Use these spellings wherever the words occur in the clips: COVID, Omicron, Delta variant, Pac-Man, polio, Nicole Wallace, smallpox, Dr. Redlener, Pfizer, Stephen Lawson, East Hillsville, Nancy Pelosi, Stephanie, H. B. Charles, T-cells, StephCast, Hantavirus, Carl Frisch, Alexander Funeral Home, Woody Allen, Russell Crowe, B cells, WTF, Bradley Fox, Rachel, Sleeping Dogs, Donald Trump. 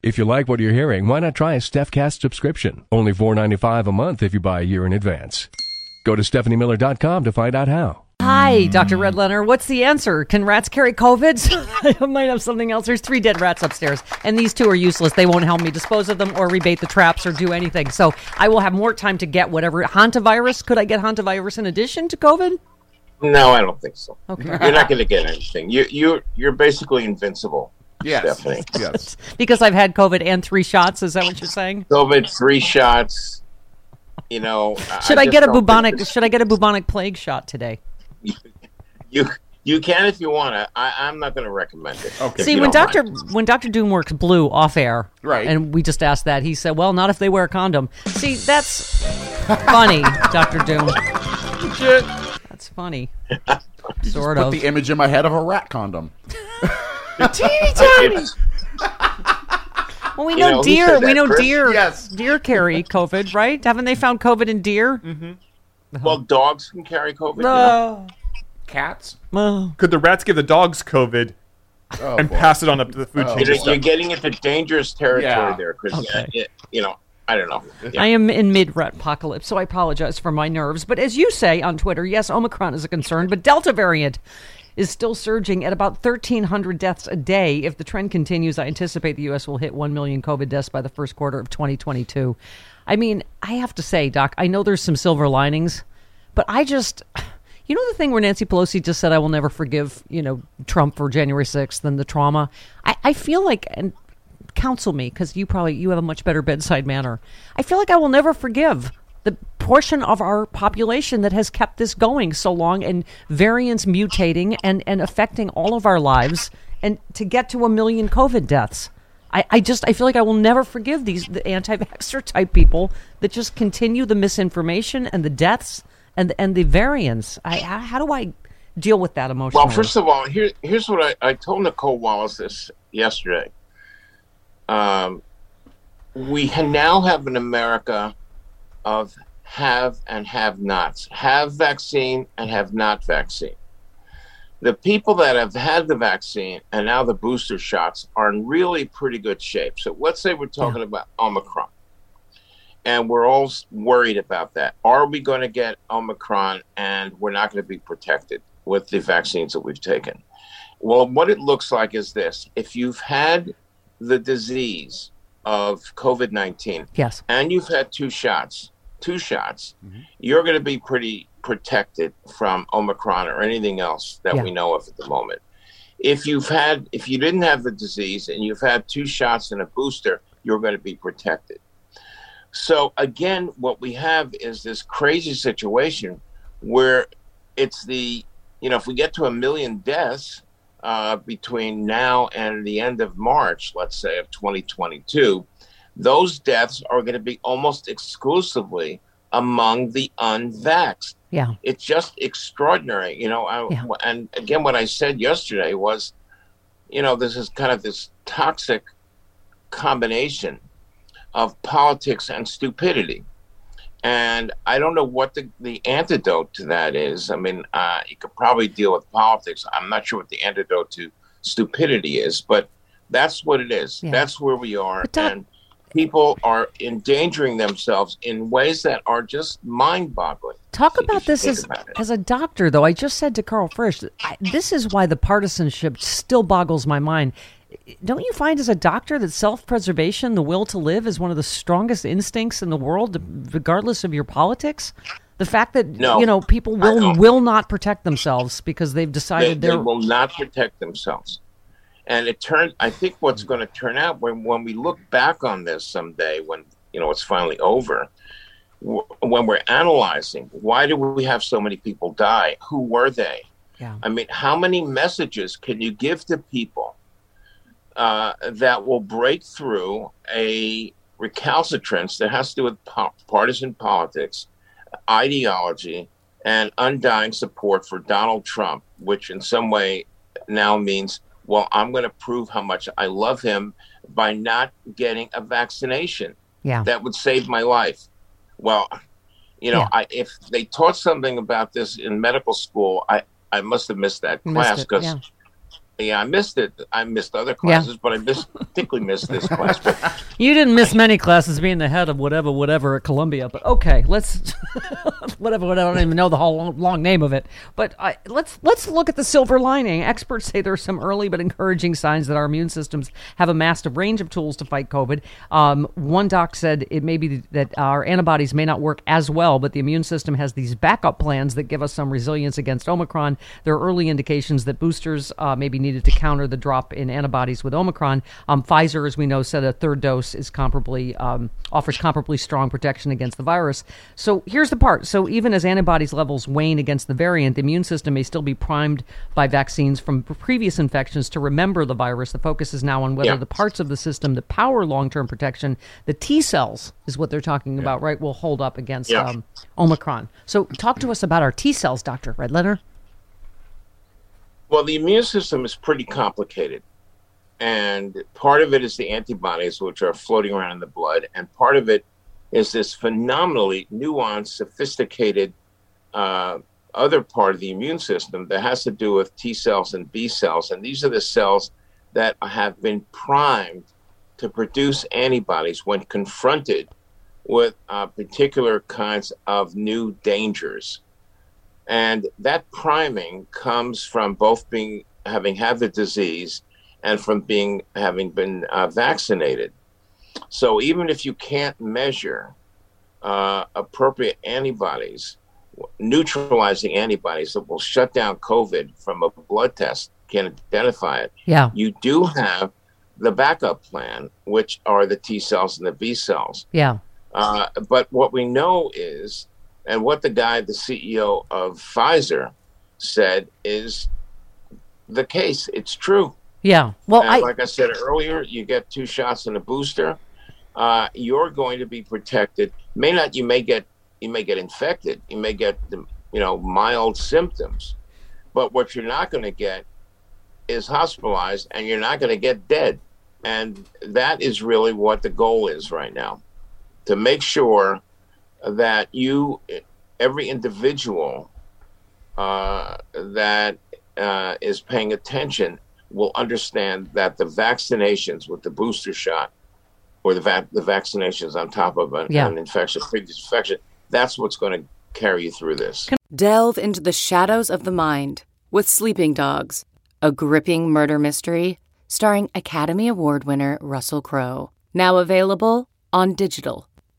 If you like what you're hearing, why not try a StephCast subscription? Only $4.95 a month if you buy a year in advance. Go to stephaniemiller.com to find out how. Hi, Dr. Redlener. What's the answer? Can rats carry COVID? I might have something else. There's 3 dead rats upstairs, and these 2 are useless. They won't help me dispose of them or rebait the traps or do anything. So I will have more time to get whatever. Hantavirus? Could I get Hantavirus in addition to COVID? No, I don't think so. Okay. You're not going to get anything. You're basically invincible. Yes. Stephanie. Yes. Because I've had COVID and 3 shots. Is that what you're saying? COVID, 3 shots. You know. Should I get a bubonic plague shot today? You can if you want to. I'm not going to recommend it. Okay. See, when Dr. Doomworks blew off air, right, and we just asked that, he said, "Well, not if they wear a condom." See, that's funny, Dr. Doom. Shit. That's funny. Sort of. Put the image in my head of a rat condom. Teeny tiny. Well, we know deer. Yes. Deer carry COVID, right? Haven't they found COVID in deer? Mm-hmm. Uh-huh. Well, dogs can carry COVID. No. Cats? No. Could the rats give the dogs COVID and pass it on up to the food chain? You're getting into dangerous territory there, Chris. Okay. I don't know. Yeah. I am in mid-rat apocalypse, so I apologize for my nerves. But as you say on Twitter, yes, Omicron is a concern, but Delta variant is still surging at about 1,300 deaths a day. If the trend continues, I anticipate the U.S. will hit 1 million COVID deaths by the first quarter of 2022. I mean, I have to say, Doc, I know there's some silver linings, but the thing where Nancy Pelosi just said, I will never forgive, Trump for January 6th and the trauma. I feel like, and counsel me, because you have a much better bedside manner. I feel like I will never forgive the portion of our population that has kept this going so long and variants mutating and affecting all of our lives, and to get to 1 million COVID deaths. I feel like I will never forgive the anti-vaxxer type people that just continue the misinformation and the deaths and the variants. How do I deal with that emotionally? Well, first of all, here's what I told Nicole Wallace this yesterday. We now have in America of have and have nots, have vaccine and have not vaccine. The people that have had the vaccine and now the booster shots are in really pretty good shape. So let's say we're talking about Omicron, and we're all worried about that. Are we going to get Omicron and we're not going to be protected with the vaccines that we've taken? Well, what it looks like is this. If you've had the disease of COVID-19, yes, and you've had 2 shots, mm-hmm, you're going to be pretty protected from Omicron or anything else that we know of at the moment. If you didn't have the disease and you've had 2 shots and a booster, you're going to be protected. So again, what we have is this crazy situation where it's if we get to 1 million deaths between now and the end of March, let's say, of 2022, those deaths are going to be almost exclusively among the unvaxxed. Yeah. It's just extraordinary. And again, what I said yesterday was, this is kind of this toxic combination of politics and stupidity. And I don't know what the antidote to that is. I mean, you could probably deal with politics. I'm not sure what the antidote to stupidity is, but that's what it is. Yeah. That's where we are. But people are endangering themselves in ways that are just mind-boggling. Talk about this as a doctor, though. I just said to Carl Frisch, this is why the partisanship still boggles my mind. Don't you find as a doctor that self-preservation, the will to live, is one of the strongest instincts in the world, regardless of your politics? The fact that, people will not protect themselves because they've decided they will not protect themselves. And I think what's going to turn out when we look back on this someday, when it's finally over, when we're analyzing, why do we have so many people die? Who were they? Yeah. I mean, how many messages can you give to people that will break through a recalcitrance that has to do with partisan politics, ideology, and undying support for Donald Trump, which in some way now means, well, I'm going to prove how much I love him by not getting a vaccination. Yeah. That would save my life. Well, if they taught something about this in medical school, I must have missed that class because, I missed it. I missed other classes, but I particularly missed this class. But you didn't miss many classes being the head of whatever at Columbia. But okay, let's whatever. I don't even know the whole long name of it. But let's look at the silver lining. Experts say there are some early but encouraging signs that our immune systems have amassed a range of tools to fight COVID. One doc said it may be that our antibodies may not work as well, but the immune system has these backup plans that give us some resilience against Omicron. There are early indications that boosters may be needed to counter the drop in antibodies with Omicron. Pfizer, as we know, said a third dose is offers comparably strong protection against the virus. So here's the part. So even as antibodies levels wane against the variant, the immune system may still be primed by vaccines from previous infections to remember the virus. The focus is now on whether the parts of the system that power long-term protection, the T-cells is what they're talking about, right, will hold up against Omicron. So talk to us about our T-cells, Dr. Redlener. Well, the immune system is pretty complicated, and part of it is the antibodies, which are floating around in the blood, and part of it is this phenomenally nuanced, sophisticated other part of the immune system that has to do with T cells and B cells, and these are the cells that have been primed to produce antibodies when confronted with particular kinds of new dangers. And that priming comes from both having had the disease and from having been vaccinated. So even if you can't measure appropriate antibodies, neutralizing antibodies that will shut down COVID from a blood test, can't identify it, you do have the backup plan, which are the T cells and the B cells. Yeah. But what we know is, and what the CEO of Pfizer, said is the case. It's true. Yeah. Well, like I said earlier, you get two shots and a booster. You're going to be protected. You may get infected. You may get mild symptoms. But what you're not going to get is hospitalized, and you're not going to get dead. And that is really what the goal is right now, to make sure that every individual that is paying attention will understand that the vaccinations with the booster shot or the vaccinations on top of an infection, previous infection, that's what's going to carry you through this. Delve into the shadows of the mind with Sleeping Dogs, a gripping murder mystery starring Academy Award winner Russell Crowe. Now available on digital.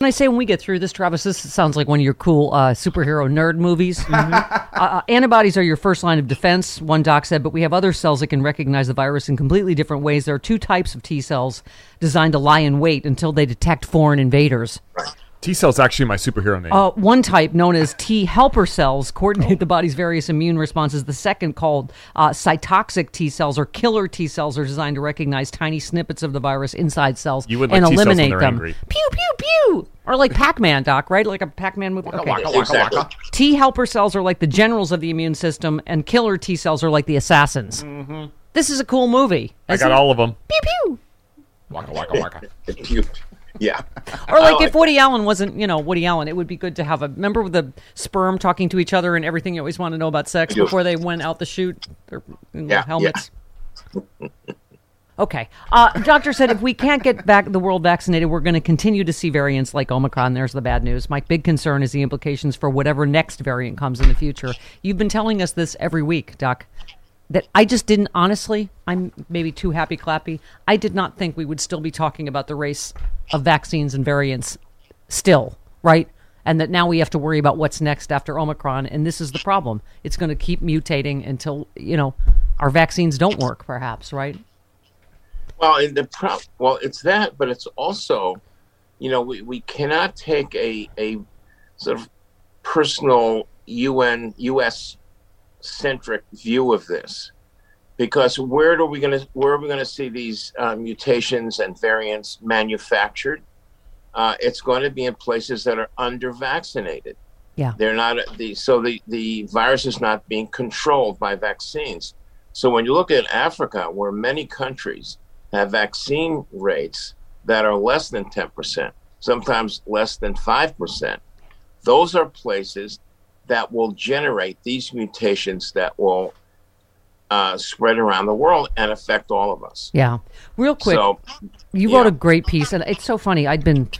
Can I say, when we get through this, Travis, this sounds like one of your cool superhero nerd movies. Mm-hmm. Antibodies are your first line of defense, one doc said, but we have other cells that can recognize the virus in completely different ways. There are two types of T cells designed to lie in wait until they detect foreign invaders. Right. T-cell is actually my superhero name. One type, known as T helper cells, coordinate the body's various immune responses. The second, called cytotoxic T-cells or killer T-cells, are designed to recognize tiny snippets of the virus inside cells and eliminate them. Angry. Pew, pew, pew. Or like Pac-Man, Doc, right? Like a Pac-Man movie. Okay. Waka, waka, exactly. Waka. T helper cells are like the generals of the immune system, and killer T-cells are like the assassins. Mm-hmm. This is a cool movie. I got all of them. Pew, pew. Waka, waka, waka. Pew. Yeah. Or like if Woody Allen wasn't, Woody Allen, it would be good to have remember the sperm talking to each other and everything you always want to know about sex before they went out the chute or in their helmets? Yeah. Okay. Doctor said if we can't get back the world vaccinated, we're going to continue to see variants like Omicron. There's the bad news. My big concern is the implications for whatever next variant comes in the future. You've been telling us this every week, Doc. That I just didn't, honestly, I'm maybe too happy clappy. I did not think we would still be talking about the race of vaccines and variants still, right? And that now we have to worry about what's next after Omicron. And this is the problem. It's going to keep mutating until, our vaccines don't work, perhaps, right? Well, it's that, but it's also, we cannot take a sort of personal U.S. centric view of this, because where are we going to see these mutations and variants manufactured? It's going to be in places that are under vaccinated. Yeah, they're not the virus is not being controlled by vaccines. So when you look at Africa, where many countries have vaccine rates that are less than 10%, sometimes less than 5%, those are places that will generate these mutations that will spread around the world and affect all of us. Yeah. Real quick, you wrote a great piece, and it's so funny. I'd been,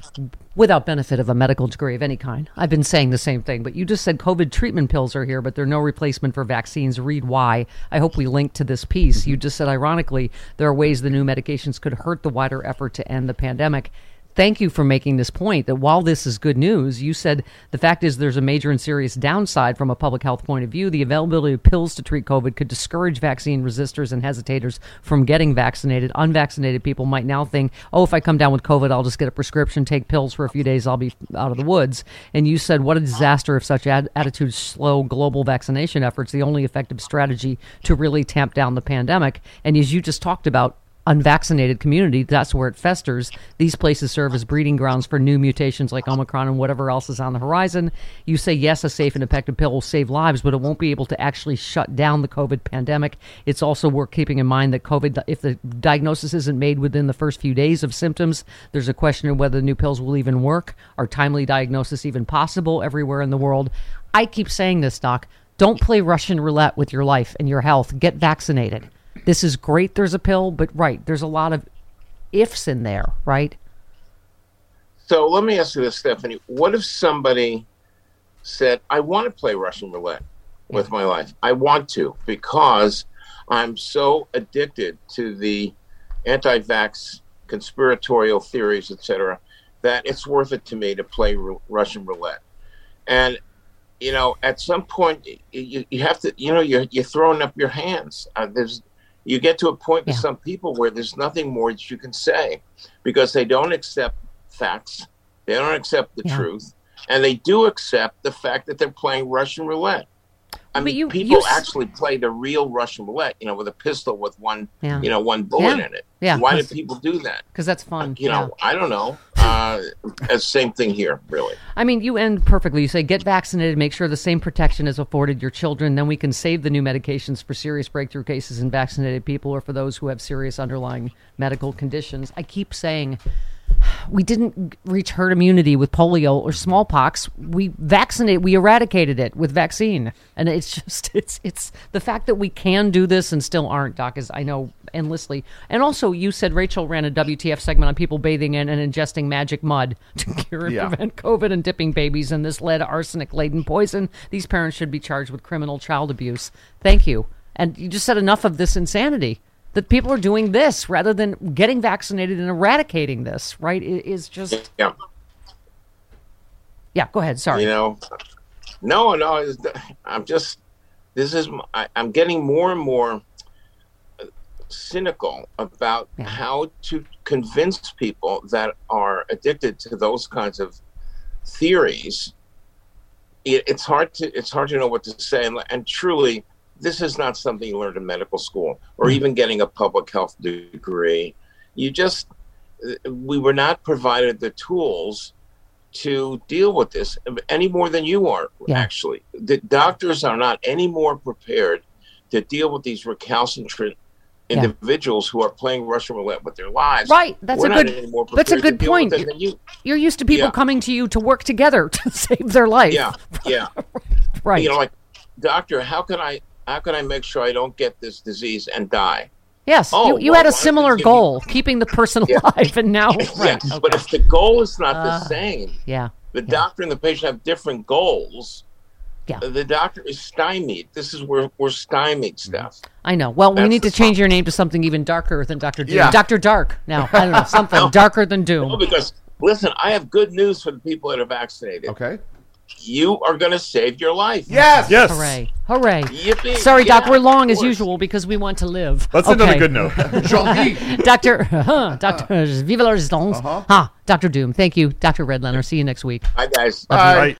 without benefit of a medical degree of any kind, I've been saying the same thing, but you just said COVID treatment pills are here, but they're no replacement for vaccines. Read why. I hope we link to this piece. You just said, ironically, there are ways the new medications could hurt the wider effort to end the pandemic. Thank you for making this point that while this is good news, you said the fact is there's a major and serious downside from a public health point of view. The availability of pills to treat COVID could discourage vaccine resistors and hesitators from getting vaccinated. Unvaccinated people might now think, if I come down with COVID, I'll just get a prescription, take pills for a few days, I'll be out of the woods. And you said, what a disaster if such attitudes slow global vaccination efforts, the only effective strategy to really tamp down the pandemic. And as you just talked about, unvaccinated community, that's where it festers. These places serve as breeding grounds for new mutations like Omicron and whatever else is on the horizon. You say, yes, a safe and effective pill will save lives, but it won't be able to actually shut down the COVID pandemic. It's also worth keeping in mind that COVID, if the diagnosis isn't made within the first few days of symptoms, there's a question of whether the new pills will even work. Are timely diagnosis even possible everywhere in the world? I keep saying this, Doc. Don't play Russian roulette with your life and your health. Get vaccinated. This is great, there's a pill, but right, there's a lot of ifs in there, right? So let me ask you this, Stephanie. What if somebody said, I want to play Russian roulette with my life. I want to, because I'm so addicted to the anti-vax conspiratorial theories, etc., that it's worth it to me to play Russian roulette. And at some point, you have to, you're throwing up your hands. You get to a point with some people where there's nothing more that you can say, because they don't accept facts, they don't accept the truth, and they do accept the fact that they're playing Russian roulette. I mean, people actually play the real Russian roulette, with a pistol with one bullet in it. Yeah. Why do people do that? Because that's fun. I don't know. Same thing here, really. I mean, you end perfectly. You say, get vaccinated, make sure the same protection is afforded your children. Then we can save the new medications for serious breakthrough cases in vaccinated people or for those who have serious underlying medical conditions. I keep saying, we didn't reach herd immunity with polio or smallpox. We eradicated it with vaccine. And it's just, it's the fact that we can do this and still aren't, Doc, is, I know, endlessly. And also, you said Rachel ran a WTF segment on people bathing in and ingesting magic mud to cure and prevent COVID and dipping babies in this lead arsenic-laden poison. These parents should be charged with criminal child abuse. Thank you. And you just said enough of this insanity. That people are doing this rather than getting vaccinated and eradicating this, right? It is just... Yeah. Yeah, go ahead. Sorry. No. I'm just... This is... I'm getting more and more cynical about how to convince people that are addicted to those kinds of theories, it's hard to know what to say. And truly, this is not something you learned in medical school or even getting a public health degree. We were not provided the tools to deal with this any more than you are, actually. The doctors are not any more prepared to deal with these recalcitrant individuals who are playing Russian roulette with their lives. Right. That's a good point. You're used to people coming to you to work together to save their life. Yeah. Yeah. Right. You know, like, doctor, how can I make sure I don't get this disease and die? Yes. You had a similar goal, keeping the person alive, and now... Right. Yes, okay. But if the goal is not the same, the doctor and the patient have different goals. Yeah. The doctor is stymied. This is where we're stymied, Steph. I know. Well, we need to change your name to something even darker than Dr. Doom. Yeah. Dr. Dark now. I don't know. Something darker than Doom. No, because, listen, I have good news for the people that are vaccinated. Okay. You are going to save your life. Yes. Yes. Hooray. Hooray. Yippee. Sorry, Doc, we're long as usual because we want to live. That's another good note. Dr. Viva la Resistance. Dr. Doom. Thank you, Dr. Redlener. See you next week. Hi, guys. Bye.